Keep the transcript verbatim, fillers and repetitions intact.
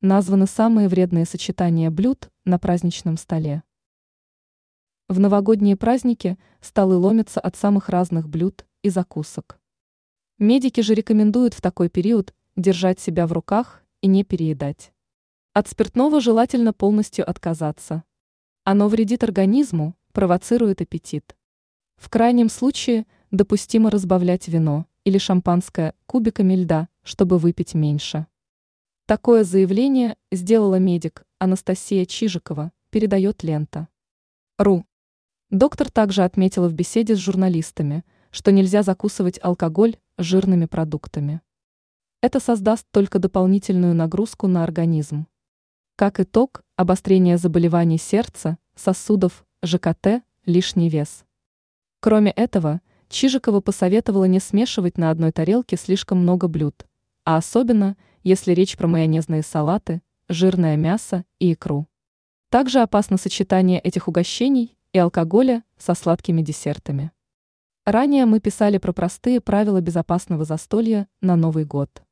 Названы самые вредные сочетания блюд на праздничном столе. В новогодние праздники столы ломятся от самых разных блюд и закусок. Медики же рекомендуют в такой период держать себя в руках и не переедать. От спиртного желательно полностью отказаться. Оно вредит организму, провоцирует аппетит. В крайнем случае допустимо разбавлять вино или шампанское кубиками льда, чтобы выпить меньше. Такое заявление сделала медик Анастасия Чижикова, передает Лента точка ру. Доктор также отметила в беседе с журналистами, что нельзя закусывать алкоголь жирными продуктами. Это создаст только дополнительную нагрузку на организм. Как итог, обострение заболеваний сердца, сосудов, ЖКТ, лишний вес. Кроме этого, Чижикова посоветовала не смешивать на одной тарелке слишком много блюд, а особенно – если речь про майонезные салаты, жирное мясо и икру. Также опасно сочетание этих угощений и алкоголя со сладкими десертами. Ранее мы писали про простые правила безопасного застолья на Новый год.